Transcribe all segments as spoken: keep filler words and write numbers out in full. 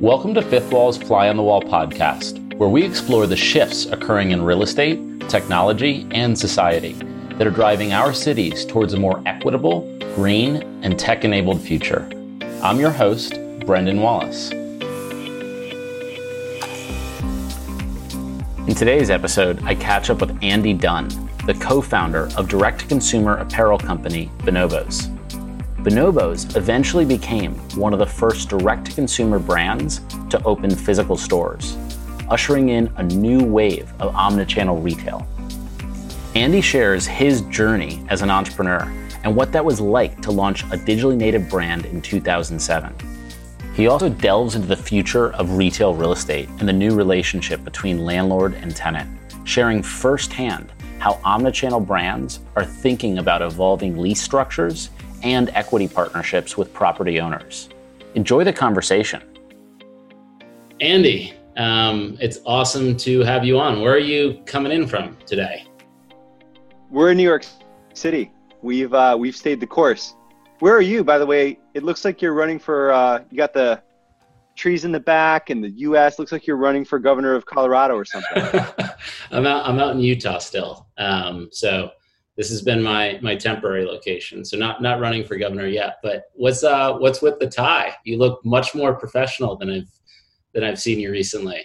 Welcome to fifth Wall's Fly on the Wall podcast, where we explore the shifts occurring in real estate, technology, and society that are driving our cities towards a more equitable, green, and tech-enabled future. I'm your host, Brendan Wallace. In today's episode, I catch up with Andy Dunn, the co-founder of direct-to-consumer apparel company Bonobos. Bonobos eventually became one of the first direct-to-consumer brands to open physical stores, ushering in a new wave of omnichannel retail. Andy shares his journey as an entrepreneur and what that was like to launch a digitally native brand in two thousand seven. He also delves into the future of retail real estate and the new relationship between landlord and tenant, sharing firsthand how omnichannel brands are thinking about evolving lease structures and equity partnerships with property owners. Enjoy the conversation. Andy, um, it's awesome to have you on. Where are you coming in from today? We're in New York City. We've uh, we've stayed the course. Where are you, by the way? It looks like you're running for, uh, you got the trees in the back and the U S Looks like you're running for governor of Colorado or something. I'm out, I'm out in Utah still. Um, so this has been my my temporary location. So not not running for governor yet. But what's uh what's with the tie? You look much more professional than I've than I've seen you recently.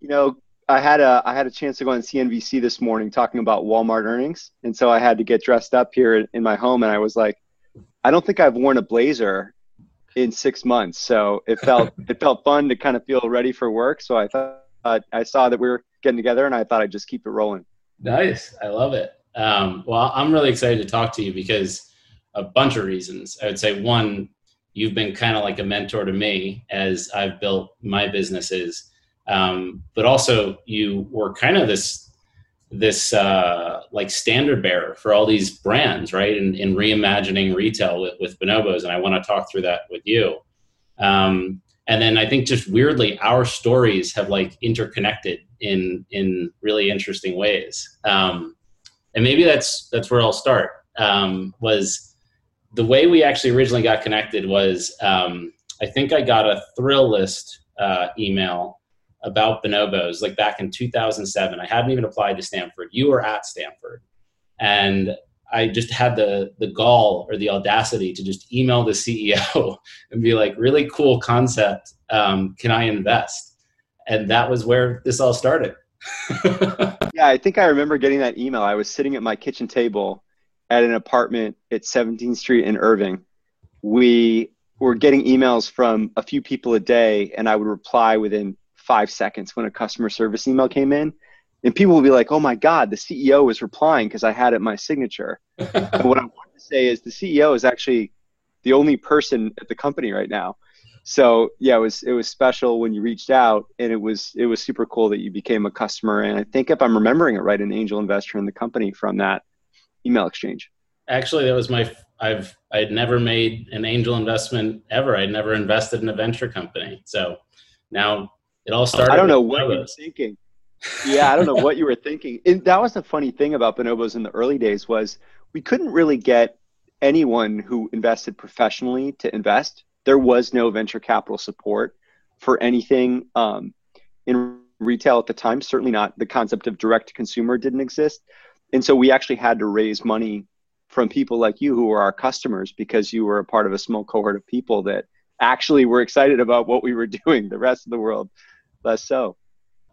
You know, I had a I had a chance to go on C N B C this morning talking about Walmart earnings, and so I had to get dressed up here in my home, and I was like, I don't think I've worn a blazer in six months. So it felt it felt fun to kind of feel ready for work. So I thought uh, I saw that we were getting together, and I thought I'd just keep it rolling. Nice. I love it. Um, well, I'm really excited to talk to you because a bunch of reasons. I would say one, you've been kind of like a mentor to me as I've built my businesses. Um, but also you were kind of this, this, uh, like standard bearer for all these brands, right? And in, in reimagining retail with, with Bonobos. And I want to talk through that with you. Um, and then I think just weirdly, our stories have like interconnected in, in really interesting ways. Um, and maybe that's, that's where I'll start. Um, was the way we actually originally got connected was, um, I think I got a Thrill List, uh, email about Bonobos, like back in two thousand seven. I hadn't even applied to Stanford. You were at Stanford. And I just had the the gall or the audacity to just email the C E O and be like, really cool concept. Um, can I invest? And that was where this all started. Yeah, I think I remember getting that email. I was sitting at my kitchen table at an apartment at seventeenth street in Irving. We were getting emails from a few people a day, and I would reply within five seconds when a customer service email came in, and people will be like, oh my God, the C E O was replying because I had it in my signature. And what I want to say is the C E O is actually the only person at the company right now. So yeah, it was, it was special when you reached out, and it was, it was super cool that you became a customer. And I think if I'm remembering it right, an angel investor in the company from that email exchange. Actually, that was my, I've, I'd never made an angel investment ever. I'd never invested in a venture company. So now, it all started. I don't know what you were thinking. Yeah, I don't know what you were thinking. And that was the funny thing about Bonobos in the early days was we couldn't really get anyone who invested professionally to invest. There was no venture capital support for anything um, in retail at the time. Certainly not the concept of direct to consumer didn't exist. And so we actually had to raise money from people like you who were our customers, because you were a part of a small cohort of people that actually were excited about what we were doing. The rest of the world, less so.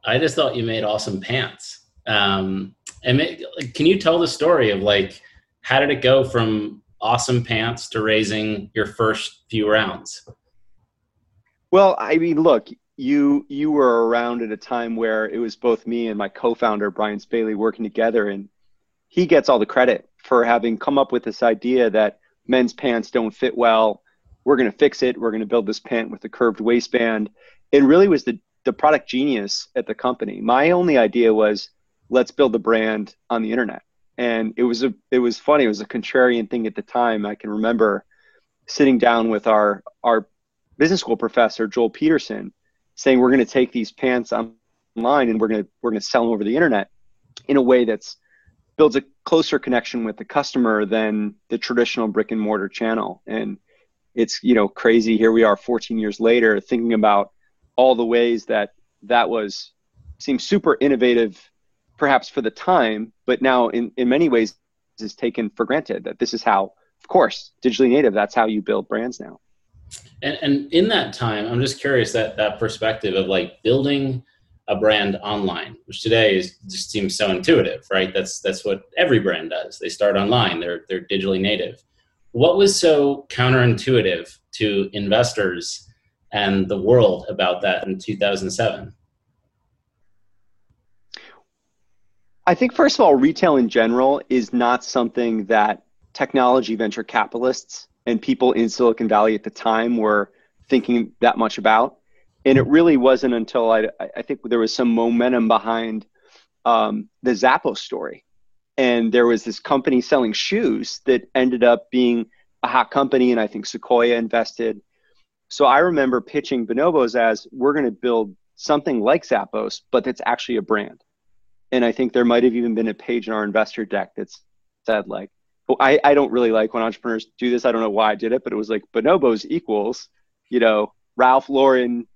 I just thought you made awesome pants. Um, and it, can you tell the story of like, how did it go from awesome pants to raising your first few rounds? Well, I mean, look, you you were around at a time where it was both me and my co-founder, Brian Spaley, working together, and he gets all the credit for having come up with this idea that men's pants don't fit well. We're going to fix it. We're going to build this pant with a curved waistband. It really was the the product genius at the company. My only idea was, let's build a brand on the internet. And it was a it was funny. It was a contrarian thing at the time. I can remember sitting down with our our business school professor, Joel Peterson, saying we're going to take these pants online and we're going to we're going to sell them over the internet in a way that's builds a closer connection with the customer than the traditional brick and mortar channel. And it's, you know, crazy. Here we are fourteen years later thinking about all the ways that that was, seemed super innovative, perhaps for the time, but now in, in many ways is taken for granted that this is how, of course, digitally native, that's how you build brands now. And, and in that time, I'm just curious that that perspective of like building a brand online, which today is just seems so intuitive, right? That's, that's what every brand does. They start online, they're, they're digitally native. What was so counterintuitive to investors and the world about that in two thousand seven? I think, first of all, retail in general is not something that technology venture capitalists and people in Silicon Valley at the time were thinking that much about. And it really wasn't until I, I think there was some momentum behind um, the Zappos story. And there was this company selling shoes that ended up being a hot company. And I think Sequoia invested. So I remember pitching Bonobos as, we're going to build something like Zappos, but that's actually a brand. And I think there might have even been a page in our investor deck that said like, oh, I, I don't really like when entrepreneurs do this. I don't know why I did it, but it was like Bonobos equals, you know, Ralph Lauren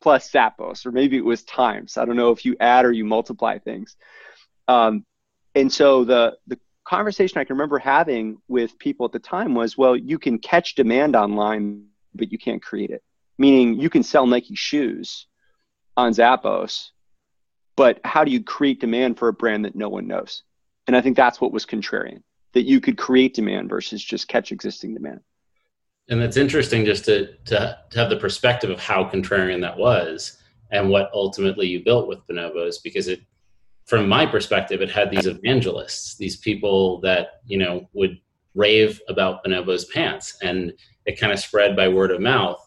plus Zappos, or maybe it was times. I don't know if you add or you multiply things. Um, and so the, the conversation I can remember having with people at the time was, well, you can catch demand online, but you can't create it. Meaning you can sell Nike shoes on Zappos, but how do you create demand for a brand that no one knows? And I think that's what was contrarian, that you could create demand versus just catch existing demand. And that's interesting just to, to, to have the perspective of how contrarian that was and what ultimately you built with Bonobos, because it, from my perspective, it had these evangelists, these people that, you know, would rave about Bonobos pants, and it kind of spread by word of mouth.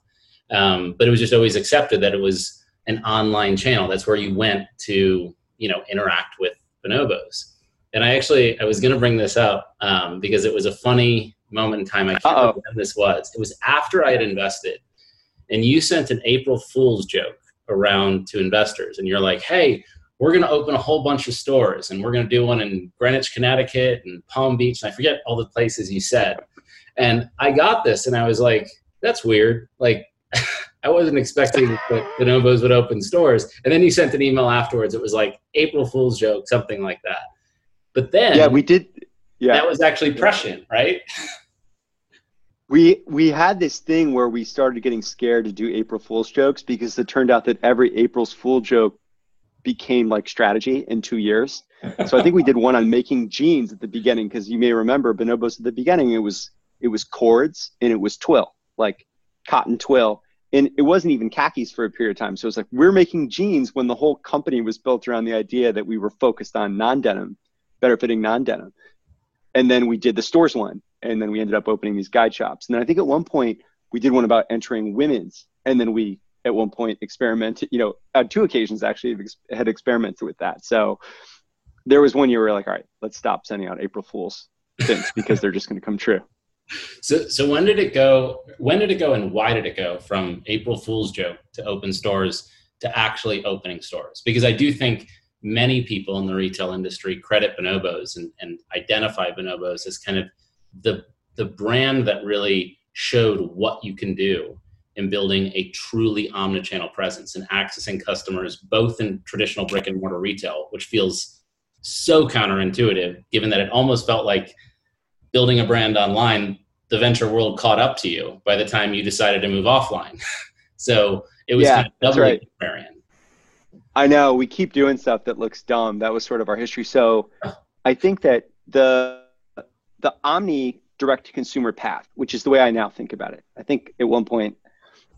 Um, but it was just always accepted that it was an online channel. That's where you went to, you know, interact with Bonobos. And I actually, I was going to bring this up um, because it was a funny moment in time. I can't Uh-oh. remember when this was. It was after I had invested, and you sent an April Fool's joke around to investors, and you're like, hey, we're going to open a whole bunch of stores, and we're going to do one in Greenwich, Connecticut, and Palm Beach. And I forget all the places you said. And I got this and I was like, that's weird. Like, I wasn't expecting that Bonobos would open stores. And then you sent an email afterwards. It was like April Fool's joke, something like that. But then yeah, we did. Yeah, that was actually prescient, right? We we had this thing where we started getting scared to do April Fool's jokes because it turned out that every April's Fool joke became like strategy in two years. So I think we did one on making jeans at the beginning, because you may remember Bonobos at the beginning, it was it was cords and it was twill, like cotton twill. And it wasn't even khakis for a period of time. So it's like, we're making jeans when the whole company was built around the idea that we were focused on non-denim, better fitting non-denim. And then we did the stores one. And then we ended up opening these guide shops. And then I think at one point we did one about entering women's. And then we, at one point, experimented, you know, on two occasions actually had experimented with that. So there was one year where we're like, all right, let's stop sending out April Fool's things because they're just going to come true. So, so when did it go, when did it go and why did it go from April Fool's joke to open stores to actually opening stores? Because I do think many people in the retail industry credit Bonobos and, and identify Bonobos as kind of the, the brand that really showed what you can do in building a truly omnichannel presence and accessing customers, both in traditional brick and mortar retail, which feels so counterintuitive, given that it almost felt like building a brand online, the venture world caught up to you by the time you decided to move offline. So it was yeah, kind of doubly right. contrarian. I know, we keep doing stuff that looks dumb. That was sort of our history. So I think that the the omni direct-to-consumer path, which is the way I now think about it. I think at one point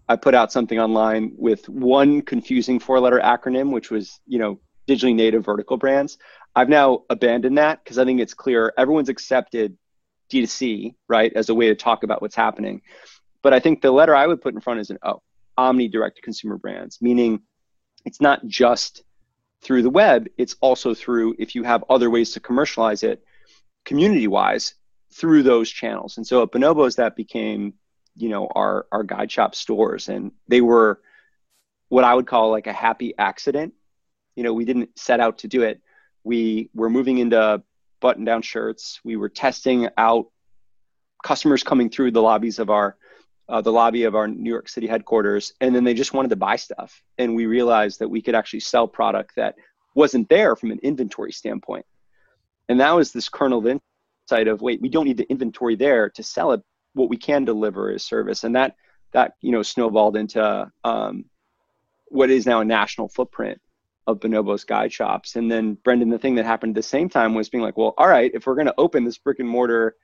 I put out something online with one confusing four-letter acronym, which was, you know, digitally native vertical brands. I've now abandoned that because I think it's clear everyone's accepted D two C, right, as a way to talk about what's happening. But I think the letter I would put in front is an O, omni direct-to-consumer brands, meaning it's not just through the web, it's also through, if you have other ways to commercialize it, community-wise, through those channels. And so at Bonobos, that became, you know, our, our guide shop stores. And they were what I would call like a happy accident. You know, we didn't set out to do it. We were moving into button-down shirts. We were testing out customers coming through the lobbies of our uh, the lobby of our New York City headquarters, and then they just wanted to buy stuff. And we realized that we could actually sell product that wasn't there from an inventory standpoint. And that was this kernel of insight of, wait, we don't need the inventory there to sell it. What we can deliver is service. And that that you know snowballed into um, what is now a national footprint of Bonobos guide shops. And then, Brendan, the thing that happened at the same time was being like, well, all right, if we're going to open this brick and mortar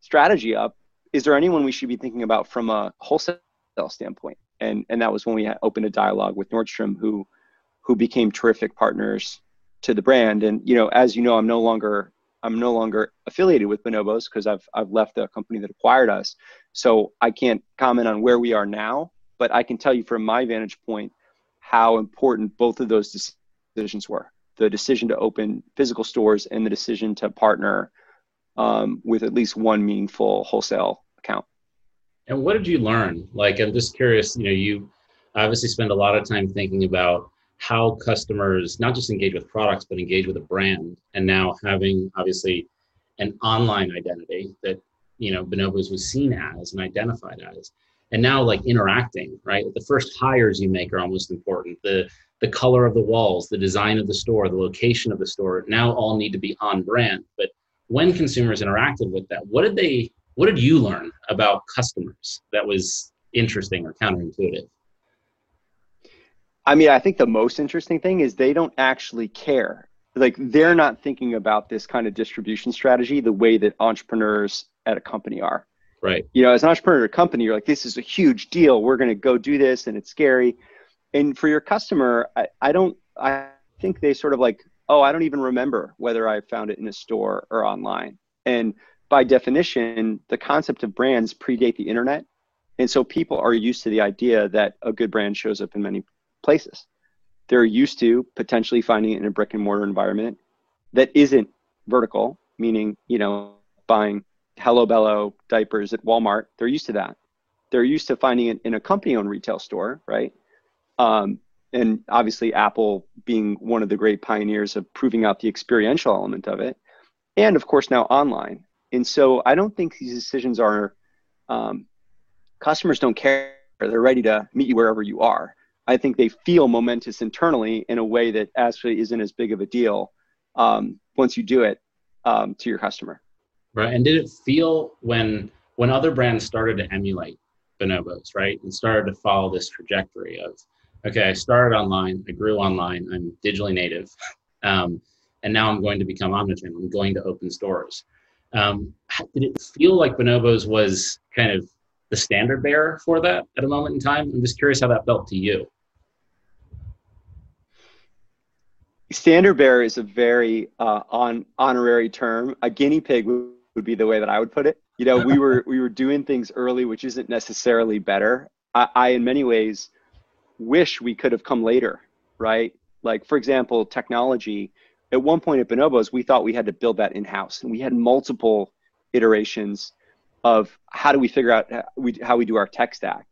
strategy up, is there anyone we should be thinking about from a wholesale standpoint? And and that was when we had opened a dialogue with Nordstrom, who who became terrific partners to the brand. And you know, as you know, I'm no longer I'm no longer affiliated with Bonobos because I've I've left the company that acquired us. So I can't comment on where we are now, but I can tell you from my vantage point how important both of those decisions decisions were. The decision to open physical stores and the decision to partner um, with at least one meaningful wholesale account. And what did you learn? Like, I'm just curious, you know, you obviously spend a lot of time thinking about how customers not just engage with products, but engage with a brand. And now having obviously an online identity that, you know, Bonobos was seen as and identified as, and now like interacting, right? The first hires you make are almost important. The The color of the walls, the design of the store, the location of the store, now all need to be on brand. But when consumers interacted with that, what did they, what did you learn about customers that was interesting or counterintuitive? I mean, I think the most interesting thing is they don't actually care. Like, they're not thinking about this kind of distribution strategy the way that entrepreneurs at a company are. Right. You know, as an entrepreneur at a company, you're like, this is a huge deal. We're going to go do this and it's scary. And for your customer, I, I don't, I think they sort of like, oh, I don't even remember whether I found it in a store or online. And by definition, the concept of brands predate the internet. And so people are used to the idea that a good brand shows up in many places. They're used to potentially finding it in a brick and mortar environment that isn't vertical, meaning, you know, buying Hello Bello diapers at Walmart. They're used to that. They're used to finding it in a company-owned retail store, right? Um, and obviously Apple being one of the great pioneers of proving out the experiential element of it. And of course now online. And so I don't think these decisions are, um, customers don't care. They're ready to meet you wherever you are. I think they feel momentous internally in a way that actually isn't as big of a deal, um, once you do it, um, to your customer. Right. And did it feel when, when other brands started to emulate Bonobos, right? And started to follow this trajectory of, okay, I started online, I grew online, I'm digitally native, um, and now I'm going to become omnichannel. I'm going to open stores. Um, did it feel like Bonobos was kind of the standard bearer for that at a moment in time? I'm just curious how that felt to you. Standard bearer is a very uh, on, honorary term. A guinea pig would be the way that I would put it. You know, we were we were doing things early, which isn't necessarily better. I, I in many ways wish we could have come later, right? Like, for example, technology. At one point at Bonobos, we thought we had to build that in-house, and we had multiple iterations of how do we figure out how we, how we do our tech stack.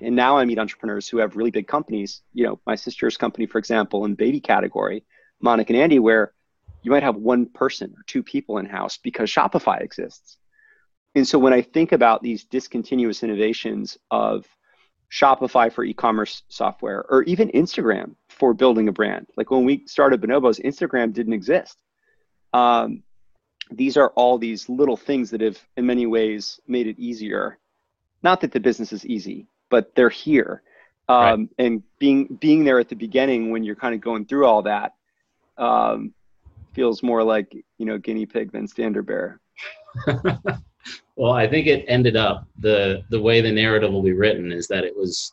And now I meet entrepreneurs who have really big companies. You know, my sister's company, for example, in baby category, Monica and Andy, where you might have one person or two people in-house because Shopify exists. And so when I think about these discontinuous innovations of Shopify for e-commerce software, or even Instagram for building a brand, like when we started Bonobos, Instagram didn't exist. Um, these are all these little things that have in many ways made it easier. Not that the business is easy, but they're here. Um, right. And being being there at the beginning when you're kind of going through all that um, feels more like, you know, guinea pig than standard bearer. Well, I think it ended up, the the way the narrative will be written is that it was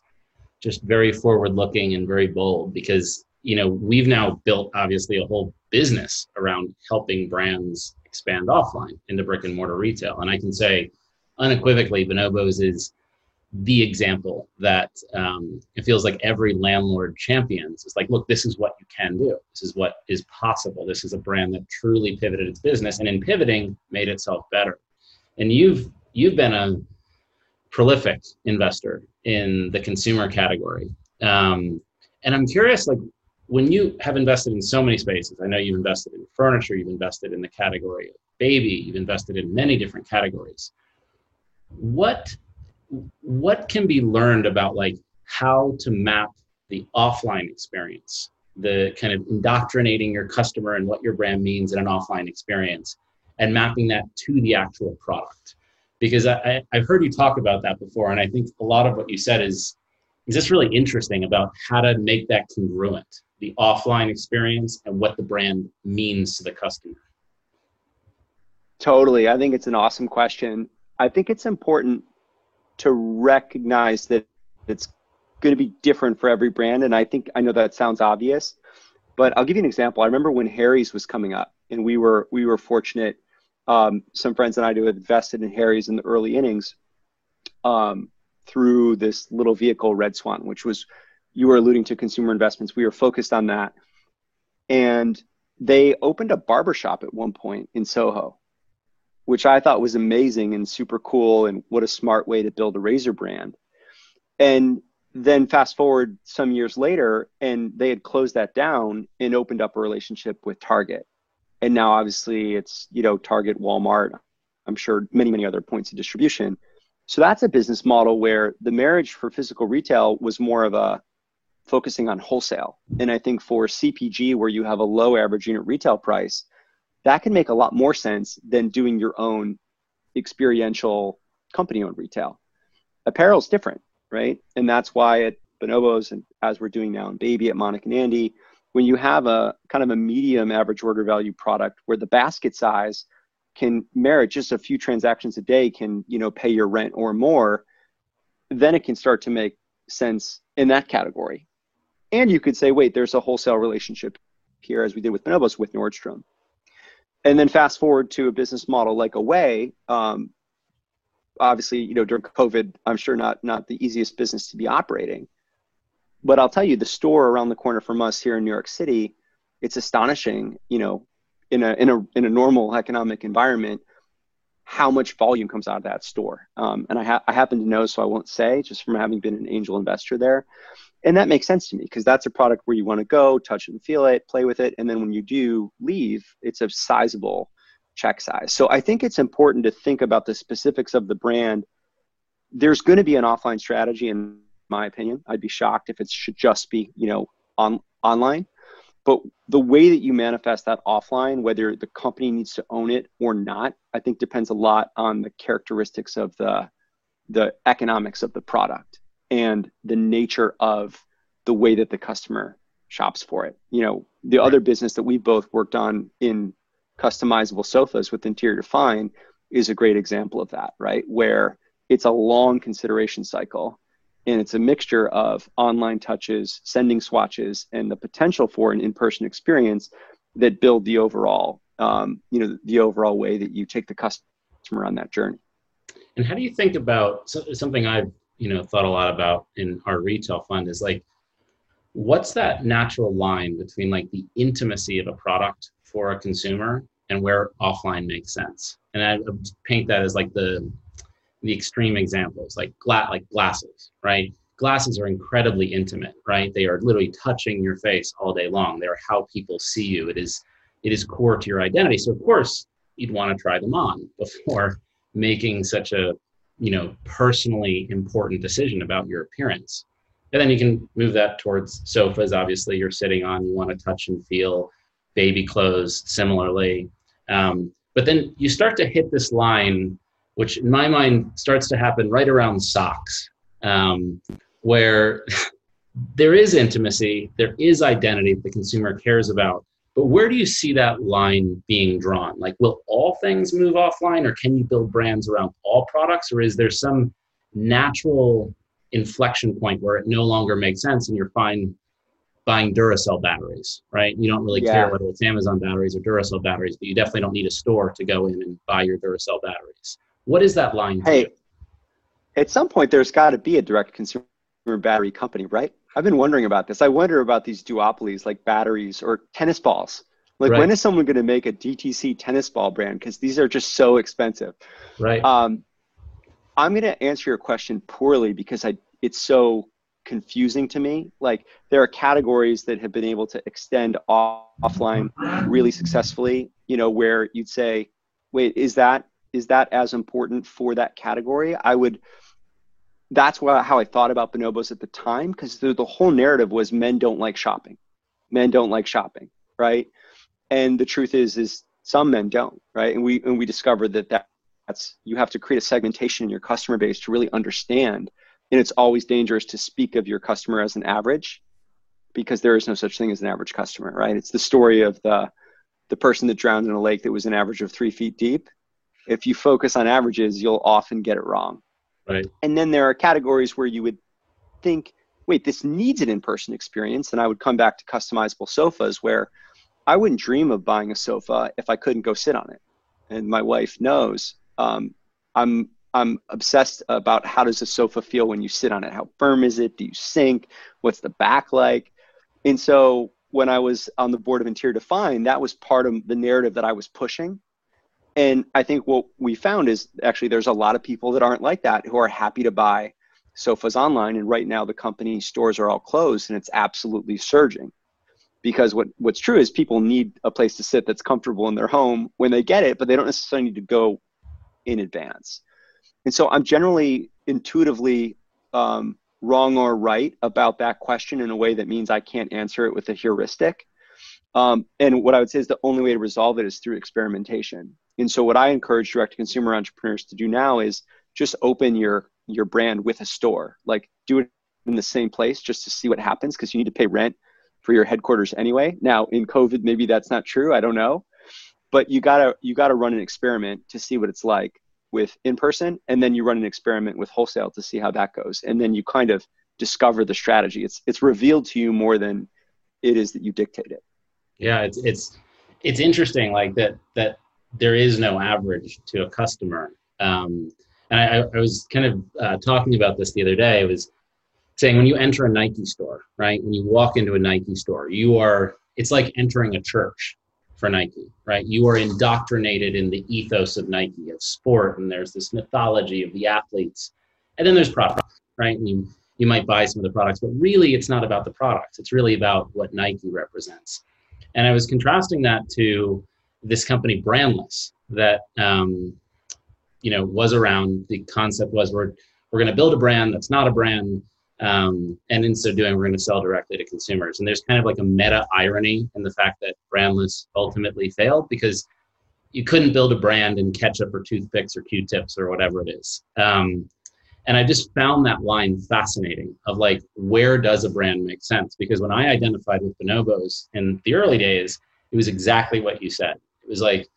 just very forward-looking and very bold because, you know, we've now built obviously a whole business around helping brands expand offline into brick and mortar retail. And I can say unequivocally, Bonobos is the example that um, it feels like every landlord champions. It's like, look, this is what you can do. This is what is possible. This is a brand that truly pivoted its business and in pivoting made itself better. And you've you've been a prolific investor in the consumer category, um, and I'm curious, like, when you have invested in so many spaces, I know you've invested in furniture, you've invested in the category of baby, you've invested in many different categories. What, what can be learned about like how to map the offline experience, the kind of indoctrinating your customer and what your brand means in an offline experience, and mapping that to the actual product? Because I, I, I've heard you talk about that before, and I think a lot of what you said is, is just really interesting about how to make that congruent, the offline experience and what the brand means to the customer. Totally. I think it's an awesome question. I think it's important to recognize that it's going to be different for every brand. And I think, I know that sounds obvious, but I'll give you an example. I remember when Harry's was coming up, and we were, we were fortunate. Um, some friends and I do invested in Harry's in the early innings um, through this little vehicle, Red Swan, which was, you were alluding to consumer investments. We were focused on that. And they opened a barbershop at one point in Soho, which I thought was amazing and super cool. And what a smart way to build a razor brand. And then fast forward some years later, and they had closed that down and opened up a relationship with Target. And now obviously it's, you know, Target, Walmart, I'm sure many, many other points of distribution. So that's a business model where the marriage for physical retail was more of a focusing on wholesale. And I think for C P G, where you have a low average unit retail price, that can make a lot more sense than doing your own experiential company-owned retail. Apparel's different, right? And that's why at Bonobos, and as we're doing now in Baby at Monica and Andy, when you have a kind of a medium average order value product where the basket size can merit just a few transactions a day, can, you know, pay your rent or more, then it can start to make sense in that category. And you could say, wait, there's a wholesale relationship here, as we did with Bonobos with Nordstrom. And then fast forward to a business model like Away. Um, obviously, you know, during COVID, I'm sure not not the easiest business to be operating. But I'll tell you, the store around the corner from us here in New York City, it's astonishing, you know, in a in a in a normal economic environment, how much volume comes out of that store. Um, and I, ha- I happen to know, so I won't say, just from having been an angel investor there. And that makes sense to me, because that's a product where you want to go, touch and feel it, play with it. And then when you do leave, it's a sizable check size. So I think it's important to think about the specifics of the brand. There's going to be an offline strategy, in my opinion. I'd be shocked if it should just be, you know, on online. But the way that you manifest that offline, whether the company needs to own it or not, I think depends a lot on the characteristics of the the economics of the product and the nature of the way that the customer shops for it. You know, the right. Other business that we both worked on in customizable sofas with Interior Define is a great example of that, right? Where it's a long consideration cycle, and it's a mixture of online touches, sending swatches, and the potential for an in-person experience that build the overall, um, you know, the overall way that you take the customer on that journey. And how do you think about so, something I've you know, thought a lot about in our retail fund is like, what's that natural line between like the intimacy of a product for a consumer and where offline makes sense? And I paint that as like the the extreme examples, like gla- like glasses, right? Glasses are incredibly intimate, right? They are literally touching your face all day long. They are how people see you. It is it is core to your identity. So of course you'd want to try them on before making such a you know, personally important decision about your appearance. And then you can move that towards sofas, obviously you're sitting on, you want to touch and feel. Baby clothes, similarly. Um, but then you start to hit this line, which in my mind starts to happen right around socks, um, where there is intimacy, there is identity that the consumer cares about. But where do you see that line being drawn? Like, will all things move offline, or can you build brands around all products, or is there some natural inflection point where it no longer makes sense and you're fine buying Duracell batteries, right? You don't really yeah. care whether it's Amazon batteries or Duracell batteries, but you definitely don't need a store to go in and buy your Duracell batteries. What is that line? Hey, to? At some point there's got to be a direct consumer battery company, right? I've been wondering about this. I wonder about these duopolies like batteries or tennis balls. Like right. When is someone going to make a D T C tennis ball brand? Because these are just so expensive. Right. Um, I'm going to answer your question poorly because I it's so confusing to me. Like, there are categories that have been able to extend off offline really successfully, you know, where you'd say, wait, is that, is that as important for that category? I would, that's what, how I thought about Bonobos at the time, because the, the whole narrative was men don't like shopping. Men don't like shopping, right? And the truth is, is some men don't, right? And we, and we discovered that, that that's, you have to create a segmentation in your customer base to really understand. And it's always dangerous to speak of your customer as an average, because there is no such thing as an average customer, right? It's the story of the, the person that drowned in a lake that was an average of three feet deep. If you focus on averages, you'll often get it wrong. Right. And then there are categories where you would think, wait, this needs an in-person experience. And I would come back to customizable sofas, where I wouldn't dream of buying a sofa if I couldn't go sit on it. And my wife knows, um, I'm, I'm obsessed about how does a sofa feel when you sit on it? How firm is it? Do you sink? What's the back like? And so when I was on the board of Interior Define, that was part of the narrative that I was pushing. And I think what we found is actually there's a lot of people that aren't like that, who are happy to buy sofas online. And right now the company stores are all closed, and it's absolutely surging, because what, what's true is people need a place to sit that's comfortable in their home when they get it, but they don't necessarily need to go in advance. And so I'm generally intuitively um, wrong or right about that question in a way that means I can't answer it with a heuristic. Um, and what I would say is the only way to resolve it is through experimentation. And so what I encourage direct-to-consumer entrepreneurs to do now is just open your, your brand with a store. Like, do it in the same place just to see what happens, because you need to pay rent for your headquarters anyway. Now, in COVID, maybe that's not true. I don't know. But you gotta, you gotta run an experiment to see what it's like with in-person, and then you run an experiment with wholesale to see how that goes. And then you kind of discover the strategy. It's, it's revealed to you more than it is that you dictate it. Yeah, it's it's it's interesting, like that that there is no average to a customer. Um, and I, I was kind of uh, talking about this the other day. I was saying, when you enter a Nike store, right? When you walk into a Nike store, you are, it's like entering a church for Nike, right? You are indoctrinated in the ethos of Nike, of sport, and there's this mythology of the athletes. And then there's products, right? And you, you might buy some of the products, but really it's not about the products. It's really about what Nike represents. And I was contrasting that to this company, Brandless, that, um, you know, was around. The concept was, we're, we're going to build a brand that's not a brand. Um, and in so doing, we're going to sell directly to consumers. And there's kind of like a meta irony in the fact that Brandless ultimately failed, because you couldn't build a brand in ketchup or toothpicks or Q-tips or whatever it is. Um, and I just found that line fascinating of, like, where does a brand make sense? Because when I identified with Bonobos in the early days, it was exactly what you said. It was like,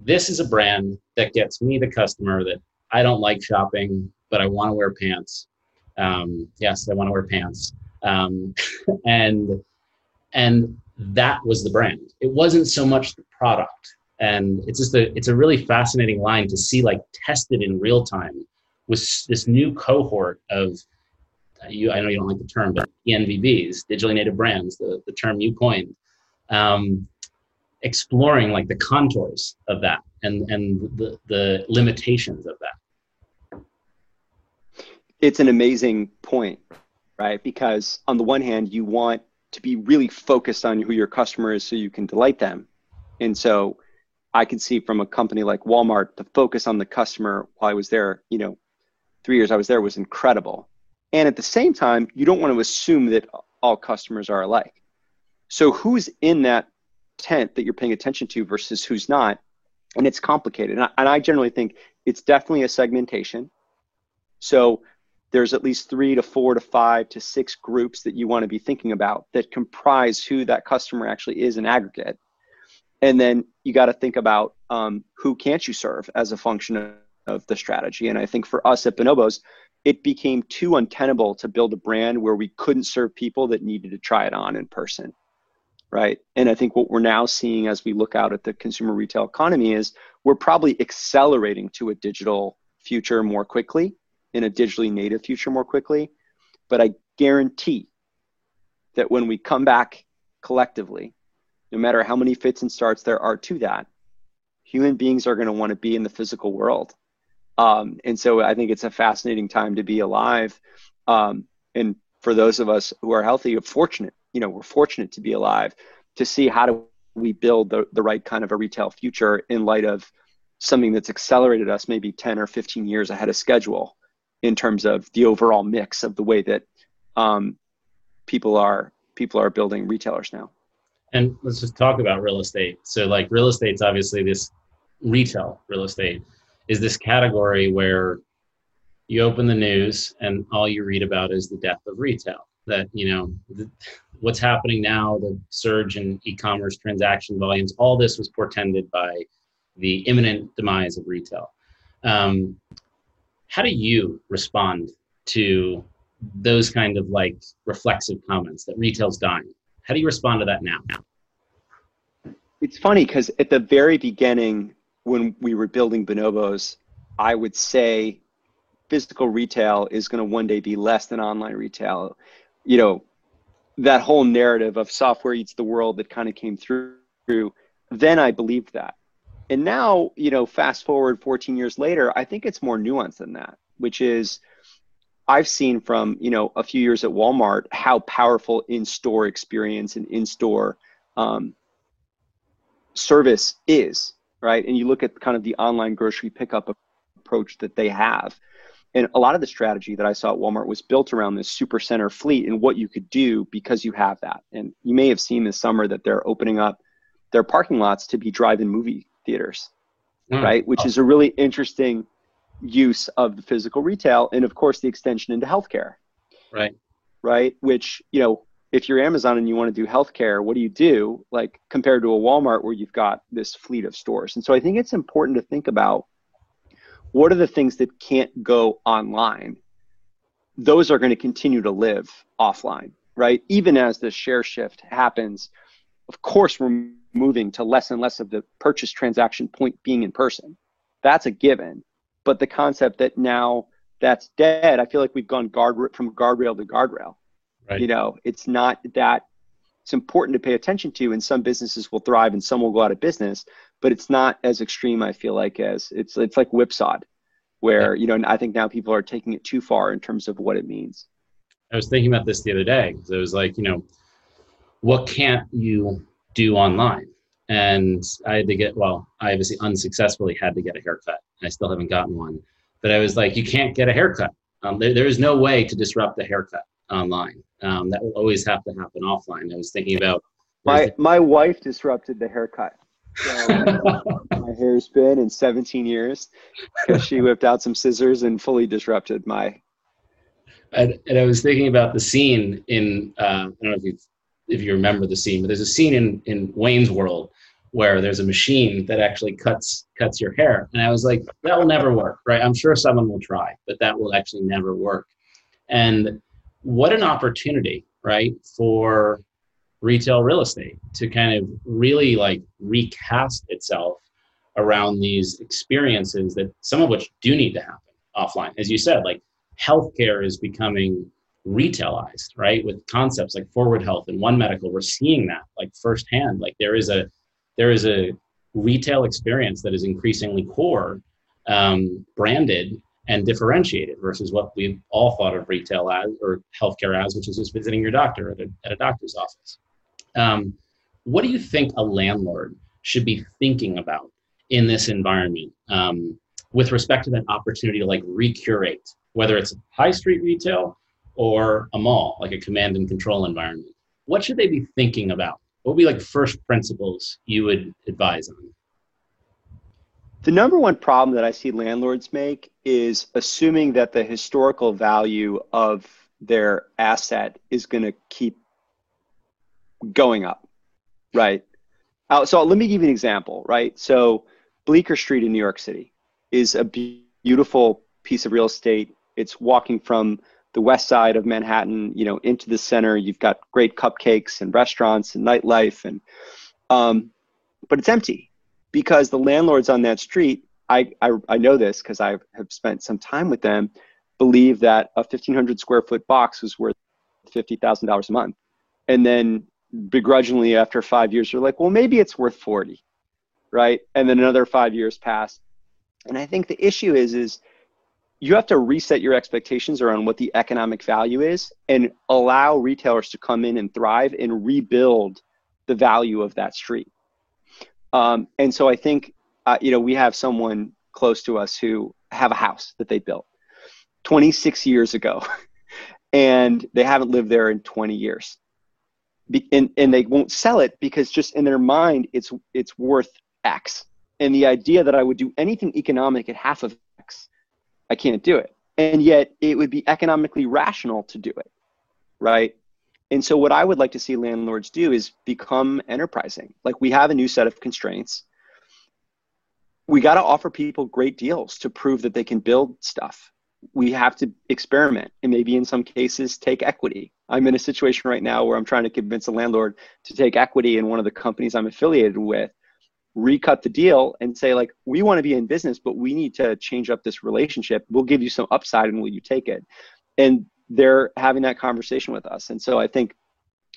this is a brand that gets me, the customer, that I don't like shopping, but I want to wear pants. Um, yes, I want to wear pants. Um, and, and that was the brand. It wasn't so much the product. And it's just a, it's a really fascinating line to see, like, tested in real time with this new cohort of, uh, you, I know you don't like the term, but E N V Bs, digitally native brands, the, the term you coined, um, exploring like the contours of that and, and the, the limitations of that. It's an amazing point, right? Because on the one hand, you want to be really focused on who your customer is so you can delight them. And so I can see from a company like Walmart, the focus on the customer while I was there, you know, three years I was there, was incredible. And at the same time, you don't want to assume that all customers are alike. So who's in that tent that you're paying attention to versus who's not? And it's complicated. And I, and I generally think it's definitely a segmentation. So there's at least three to four to five to six groups that you want to be thinking about that comprise who that customer actually is in aggregate. And then you got to think about um, who can't you serve as a function of, of the strategy. And I think for us at Bonobos, it became too untenable to build a brand where we couldn't serve people that needed to try it on in person, right? And I think what we're now seeing as we look out at the consumer retail economy is we're probably accelerating to a digital future more quickly, in a digitally native future more quickly. But I guarantee that when we come back collectively, no matter how many fits and starts there are to that, human beings are going to want to be in the physical world. Um, and so I think it's a fascinating time to be alive. Um, and for those of us who are healthy, fortunate, you know, we're fortunate to be alive, to see how do we build the, the right kind of a retail future in light of something that's accelerated us maybe ten or fifteen years ahead of schedule in terms of the overall mix of the way that um, people are people are building retailers now. And let's just talk about real estate. So like real estate's obviously this retail real estate is this category where you open the news and all you read about is the death of retail, that, you know, the, what's happening now, the surge in e-commerce transaction volumes, all this was portended by the imminent demise of retail. Um, how do you respond to those kind of like reflexive comments that retail's dying? How do you respond to that now? It's funny because at the very beginning, when we were building Bonobos, I would say physical retail is going to one day be less than online retail. You know, that whole narrative of software eats the world that kind of came through, then I believed that. And now, you know, fast forward fourteen years later, I think it's more nuanced than that, which is I've seen from, you know, a few years at Walmart, how powerful in-store experience and in-store um, service is, right? And you look at kind of the online grocery pickup approach that they have. And a lot of the strategy that I saw at Walmart was built around this super center fleet and what you could do because you have that. And you may have seen this summer that they're opening up their parking lots to be drive-in movie theaters, mm. right? Which oh. is a really interesting use of the physical retail, and of course the extension into healthcare, right? Right, which, you know, if you're Amazon and you want to do healthcare, what do you do? Like compared to a Walmart where you've got this fleet of stores. And so I think it's important to think about what are the things that can't go online? Those are going to continue to live offline, right? Even as the share shift happens, of course we're moving to less and less of the purchase transaction point being in person. That's a given. But the concept that now that's dead, I feel like we've gone guard from guardrail to guardrail. Right. You know, it's not that it's important to pay attention to, and some businesses will thrive and some will go out of business, but it's not as extreme, I feel like, as it's it's like whipsawed, where, yeah. you know, and I think now people are taking it too far in terms of what it means. I was thinking about this the other day, because it was like, you know, what can't you do online? And I had to get, well, I obviously unsuccessfully had to get a haircut. I still haven't gotten one, but I was like, you can't get a haircut. Um, there, there is no way to disrupt the haircut online. Um, that will always have to happen offline. I was thinking about my, the- my wife disrupted the haircut. So, my hair's been in seventeen years because she whipped out some scissors and fully disrupted my. And, and I was thinking about the scene in, uh, I don't know if you've, if you remember the scene, but there's a scene in, in Wayne's World where there's a machine that actually cuts cuts your hair. And I was like, that will never work, right? I'm sure someone will try, but that will actually never work. And what an opportunity, right, for retail real estate to kind of really like recast itself around these experiences that some of which do need to happen offline. As you said, like healthcare is becoming retailized, right? With concepts like Forward Health and One Medical, we're seeing that like firsthand. Like there is a there is a retail experience that is increasingly core, um, branded and differentiated versus what we've all thought of retail as or healthcare as, which is just visiting your doctor at a, at a doctor's office. Um, what do you think a landlord should be thinking about in this environment um, with respect to that opportunity to like recurate, whether it's high street retail or a mall, like a command and control environment? What should they be thinking about? What would be like first principles you would advise on? The number one problem that I see landlords make is assuming that the historical value of their asset is going to keep going up, right? So let me give you an example, right? So Bleecker Street in New York City is a beautiful piece of real estate. It's walking from the west side of Manhattan, you know, into the center. You've got great cupcakes and restaurants and nightlife, and um, but it's empty because the landlords on that street, I I, I know this because I have spent some time with them, believe that a fifteen hundred square foot box was worth fifty thousand dollars a month, and then begrudgingly after five years, you're like, well, maybe it's worth forty, right? And then another five years pass, and I think the issue is is you have to reset your expectations around what the economic value is and allow retailers to come in and thrive and rebuild the value of that street. Um, and so I think, uh, you know, we have someone close to us who have a house that they built twenty-six years ago, and they haven't lived there in twenty years. Be- and, and they won't sell it because just in their mind, it's, it's worth X. And the idea that I would do anything economic at half of X, I can't do it. And yet it would be economically rational to do it, right? And so what I would like to see landlords do is become enterprising. Like, we have a new set of constraints. We got to offer people great deals to prove that they can build stuff. We have to experiment and maybe in some cases take equity. I'm in a situation right now where I'm trying to convince a landlord to take equity in one of the companies I'm affiliated with, recut the deal and say, like, we want to be in business, but we need to change up this relationship. We'll give you some upside, and will you take it? And they're having that conversation with us. And so I think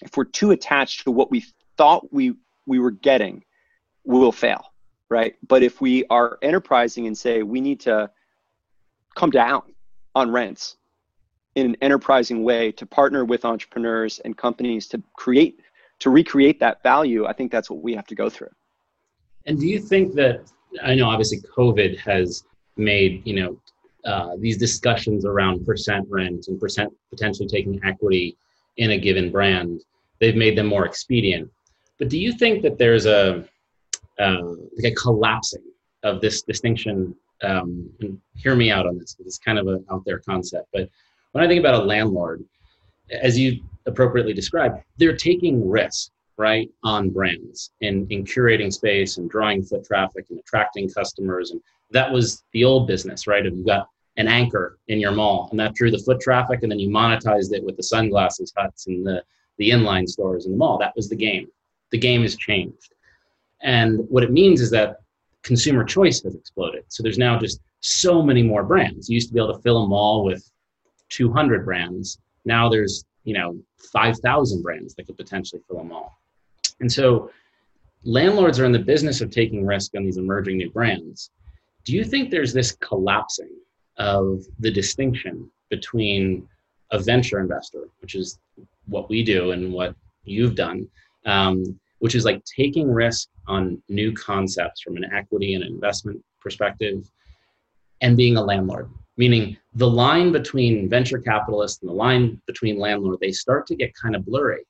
if we're too attached to what we thought we, we were getting, we'll fail, right? But if we are enterprising and say, we need to come down on rents in an enterprising way to partner with entrepreneurs and companies to create, to recreate that value, I think that's what we have to go through. And do you think that, I know obviously COVID has made, you know, uh, these discussions around percent rent and percent potentially taking equity in a given brand, they've made them more expedient. But do you think that there's a, um, like a collapsing of this distinction? Um, and hear me out on this, because it's kind of an out there concept. But when I think about a landlord, as you appropriately described, they're taking risk, right, on brands and in curating space and drawing foot traffic and attracting customers. And that was the old business, right? And you got an anchor in your mall and that drew the foot traffic, and then you monetized it with the sunglasses huts and the, the inline stores in the mall. That was the game. The game has changed. And what it means is that consumer choice has exploded. So there's now just so many more brands. You used to be able to fill a mall with two hundred brands. Now there's, you know, five thousand brands that could potentially fill a mall. And so landlords are in the business of taking risk on these emerging new brands. Do you think there's this collapsing of the distinction between a venture investor, which is what we do and what you've done, um, which is like taking risk on new concepts from an equity and investment perspective, and being a landlord, meaning the line between venture capitalists and the line between landlord, they start to get kind of blurry.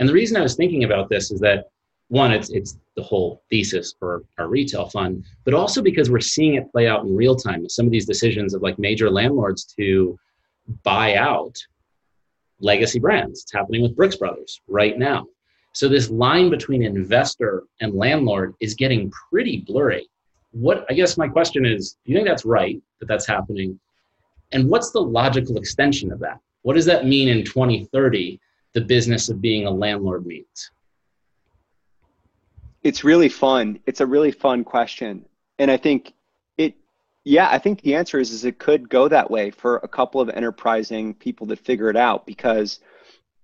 And the reason I was thinking about this is that, one, it's it's the whole thesis for our retail fund, but also because we're seeing it play out in real time with some of these decisions of like major landlords to buy out legacy brands. It's happening with Brooks Brothers right now. So this line between investor and landlord is getting pretty blurry. What, I guess my question is, do you think that's right, that that's happening? And what's the logical extension of that? What does that mean in twenty thirty? The business of being a landlord means? It's really fun. It's a really fun question. And I think it, yeah, I think the answer is, is it could go that way for a couple of enterprising people that figure it out, because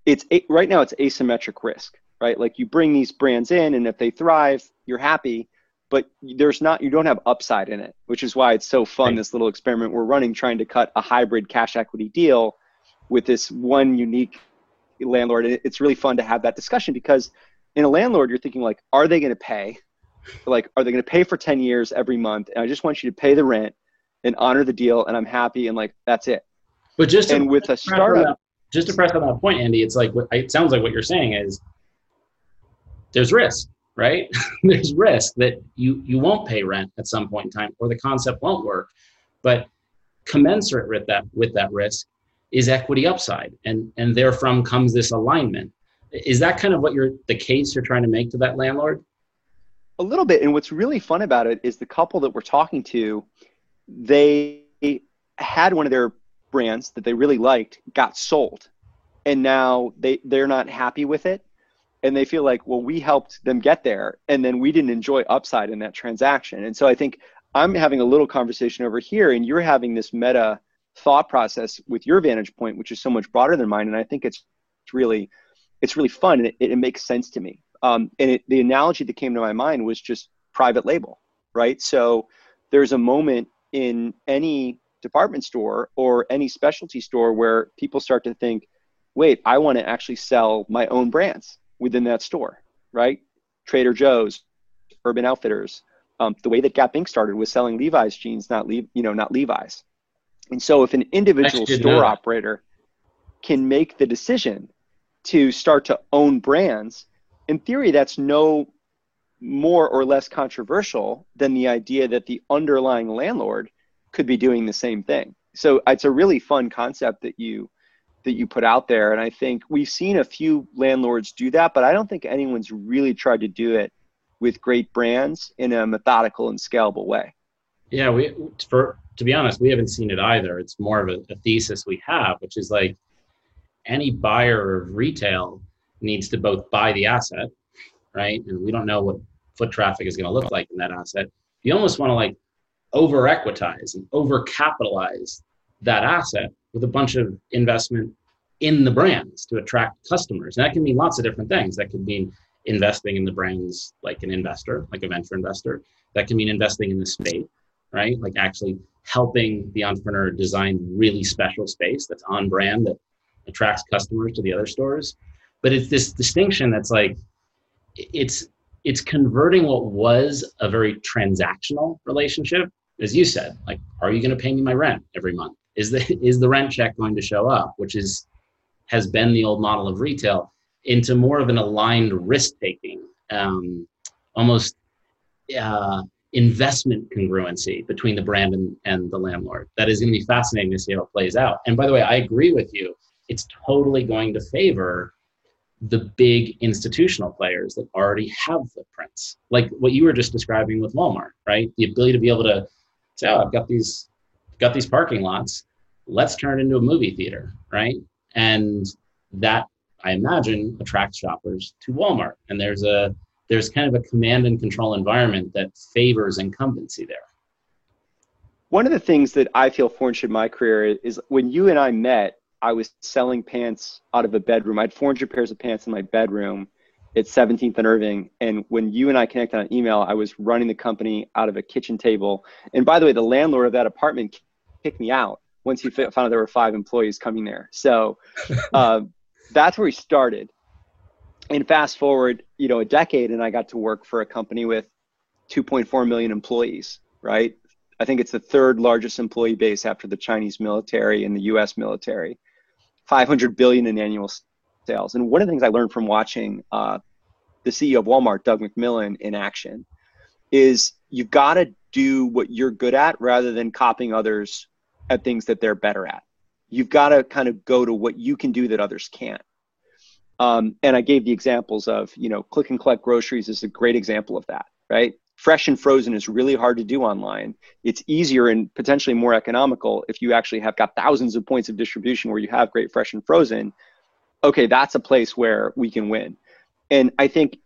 it's right now it's asymmetric risk, right? Like, you bring these brands in and if they thrive, you're happy, but there's not, you don't have upside in it, which is why it's so fun. Right. This little experiment we're running, trying to cut a hybrid cash equity deal with this one unique landlord. It's really fun to have that discussion, because in a landlord, you're thinking like, are they going to pay? Like, are they going to pay for ten years every month? And I just want you to pay the rent and honor the deal, and I'm happy, and like, that's it. But just and to, with a startup, that, just to press on that point, Andy, it's like, it sounds like what you're saying is there's risk, right? There's risk that you you won't pay rent at some point in time, or the concept won't work. But commensurate with that with that risk is equity upside, and and therefrom comes this alignment. Is that kind of what you're, the case you're trying to make to that landlord? A little bit. And what's really fun about it is the couple that we're talking to, they had one of their brands that they really liked, got sold, and now they, they're not happy with it. And they feel like, well, we helped them get there, and then we didn't enjoy upside in that transaction. And so I think I'm having a little conversation over here, and you're having this meta thought process with your vantage point, which is so much broader than mine. And I think it's really, it's really fun, and it, it makes sense to me. Um, and it, the analogy that came to my mind was just private label, right? So there's a moment in any department store or any specialty store where people start to think, wait, I want to actually sell my own brands within that store, right? Trader Joe's, Urban Outfitters. Um, the way that Gap Incorporated started was selling Levi's jeans, not Le- you know, not Levi's. And so if an individual store operator can make the decision to start to own brands, in theory, that's no more or less controversial than the idea that the underlying landlord could be doing the same thing. So it's a really fun concept that you that you put out there. And I think we've seen a few landlords do that, but I don't think anyone's really tried to do it with great brands in a methodical and scalable way. Yeah, we for to be honest, we haven't seen it either. It's more of a, a thesis we have, which is like any buyer of retail needs to both buy the asset, right? And we don't know what foot traffic is going to look like in that asset. You almost want to like over equitize and over capitalize that asset with a bunch of investment in the brands to attract customers. And that can mean lots of different things. That could mean investing in the brands like an investor, like a venture investor. That can mean investing in the space, right? Like actually helping the entrepreneur design really special space that's on brand that attracts customers to the other stores. But it's this distinction that's like, it's it's converting what was a very transactional relationship, as you said, like, are you going to pay me my rent every month? Is the is the rent check going to show up, which is has been the old model of retail, into more of an aligned risk taking, um, almost uh, investment congruency between the brand and, and the landlord. That is going to be fascinating to see how it plays out. And by the way, I agree with you. It's totally going to favor the big institutional players that already have footprints, like what you were just describing with Walmart, right? The ability to be able to say, oh, I've got these got these parking lots, let's turn it into a movie theater, right? And that, I imagine, attracts shoppers to Walmart. And there's a there's kind of a command and control environment that favors incumbency there. One of the things that I feel fortunate in my career is when you and I met, I was selling pants out of a bedroom. I had four hundred pairs of pants in my bedroom at seventeenth and Irving. And when you and I connected on email, I was running the company out of a kitchen table. And by the way, the landlord of that apartment kicked me out once he found out there were five employees coming there. So uh, that's where we started. And fast forward, you know, a decade, and I got to work for a company with two point four million employees, right? I think it's the third largest employee base after the Chinese military and the U S military. five hundred billion dollars in annual sales. And one of the things I learned from watching uh, the C E O of Walmart, Doug McMillon, in action is you've got to do what you're good at rather than copying others at things that they're better at. You've got to kind of go to what you can do that others can't. Um, and I gave the examples of, you know, click and collect groceries is a great example of that, right? Fresh and frozen is really hard to do online. It's easier and potentially more economical if you actually have got thousands of points of distribution where you have great fresh and frozen. Okay, that's a place where we can win. And I think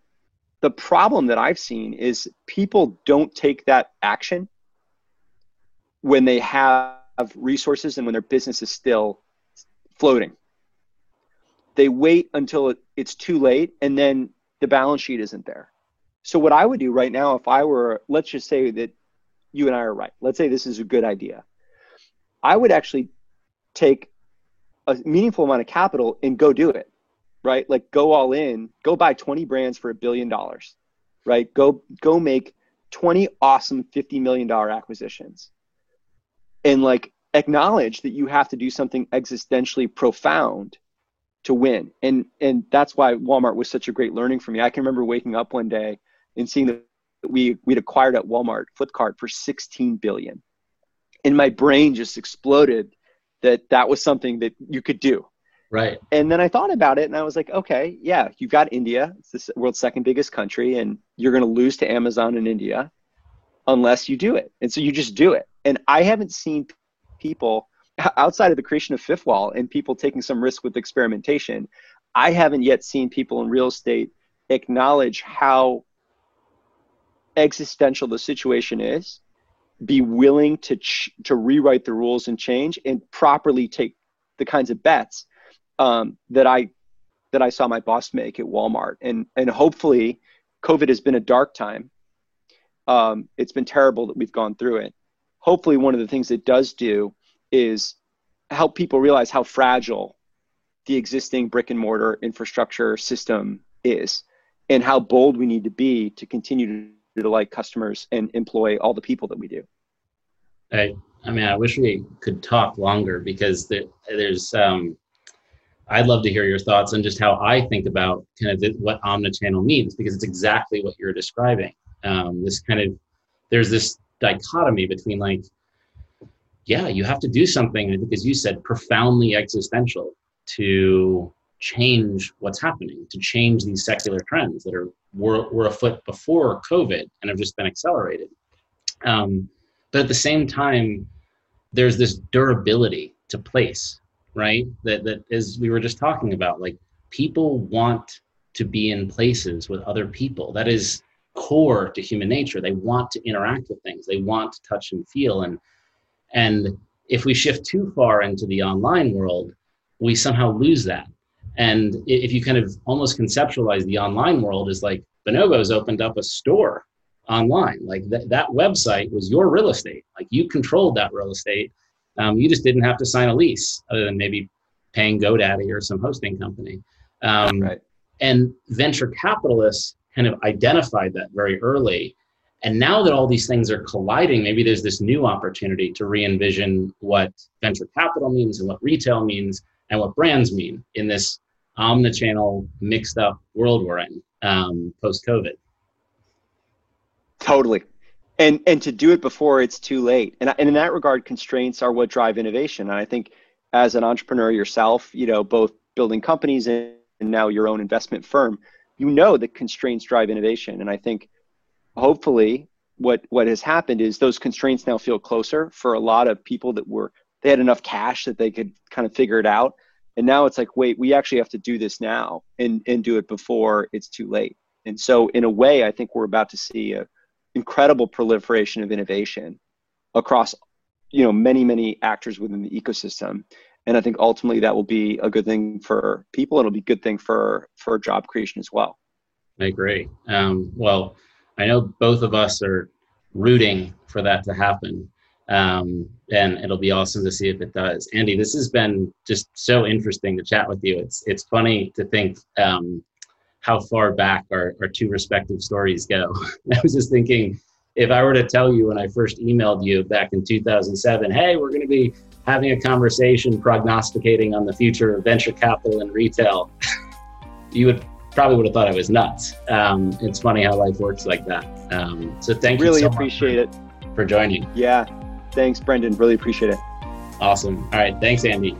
the problem that I've seen is people don't take that action when they have resources and when their business is still floating. They wait until it, it's too late, and then the balance sheet isn't there. So what I would do right now, if I were, let's just say that you and I are right. Let's say this is a good idea. I would actually take a meaningful amount of capital and go do it, right? Like go all in, go buy twenty brands for a billion dollars, right? Go go make twenty awesome fifty million dollars acquisitions and like acknowledge that you have to do something existentially profound to win. And and that's why Walmart was such a great learning for me. I can remember waking up one day and seeing that we, we'd acquired at Walmart Flipkart for sixteen billion dollars. And my brain just exploded that that was something that you could do. Right. And then I thought about it and I was like, okay, yeah, you've got India, it's the world's second biggest country, and you're gonna lose to Amazon in India unless you do it. And so you just do it. And I haven't seen people outside of the creation of fifth Wall and people taking some risk with experimentation, I haven't yet seen people in real estate acknowledge how existential the situation is, be willing to ch- to rewrite the rules and change, and properly take the kinds of bets um, that I that I saw my boss make at Walmart. And and hopefully, COVID has been a dark time. Um, it's been terrible that we've gone through it. Hopefully, one of the things it does do is help people realize how fragile the existing brick and mortar infrastructure system is and how bold we need to be to continue to delight customers and employ all the people that we do. I, I mean, I wish we could talk longer because there, there's, um, I'd love to hear your thoughts on just how I think about kind of the, what omnichannel means, because it's exactly what you're describing. Um, this kind of, there's this dichotomy between like, yeah, you have to do something, I think, as you said, profoundly existential to change what's happening, to change these secular trends that are were, were afoot before COVID and have just been accelerated. Um, but at the same time, there's this durability to place, right? That, that as we were just talking about, like people want to be in places with other people. That is core to human nature. They want to interact with things. They want to touch and feel. And And if we shift too far into the online world, we somehow lose that. And if you kind of almost conceptualize the online world as like Bonobos opened up a store online, like th- that website was your real estate. Like you controlled that real estate. Um, you just didn't have to sign a lease other than maybe paying GoDaddy or some hosting company. Um, right. And venture capitalists kind of identified that very early. And now that all these things are colliding, maybe there's this new opportunity to re-envision what venture capital means and what retail means and what brands mean in this omnichannel mixed up world we're in um, post-COVID. Totally. And and to do it before it's too late. And, and in that regard, constraints are what drive innovation. And I think as an entrepreneur yourself, you know, both building companies and now your own investment firm, you know that constraints drive innovation. And I think hopefully what, what has happened is those constraints now feel closer for a lot of people that were, they had enough cash that they could kind of figure it out. And now it's like, wait, we actually have to do this now and, and do it before it's too late. And so in a way, I think we're about to see an incredible proliferation of innovation across, you know, many, many actors within the ecosystem. And I think ultimately that will be a good thing for people. It'll be a good thing for, for job creation as well. I agree. Um, well, I know both of us are rooting for that to happen, um, and it'll be awesome to see if it does. Andy, this has been just so interesting to chat with you. It's it's funny to think um, how far back our, our two respective stories go. I was just thinking, if I were to tell you when I first emailed you back in two thousand seven, hey, we're going to be having a conversation prognosticating on the future of venture capital and retail, you would probably would have thought I was nuts. Um, it's funny how life works like that. Um, so thank really you so much. Really appreciate it. For joining. Yeah. Thanks, Brendan. Really appreciate it. Awesome. All right. Thanks, Andy.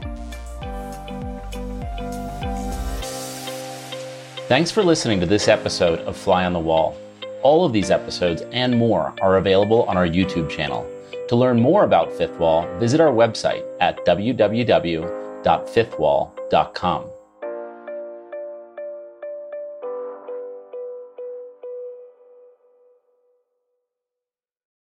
Thanks for listening to this episode of Fly on the Wall. All of these episodes and more are available on our YouTube channel. To learn more about fifth Wall, visit our website at w w w dot fifth wall dot com.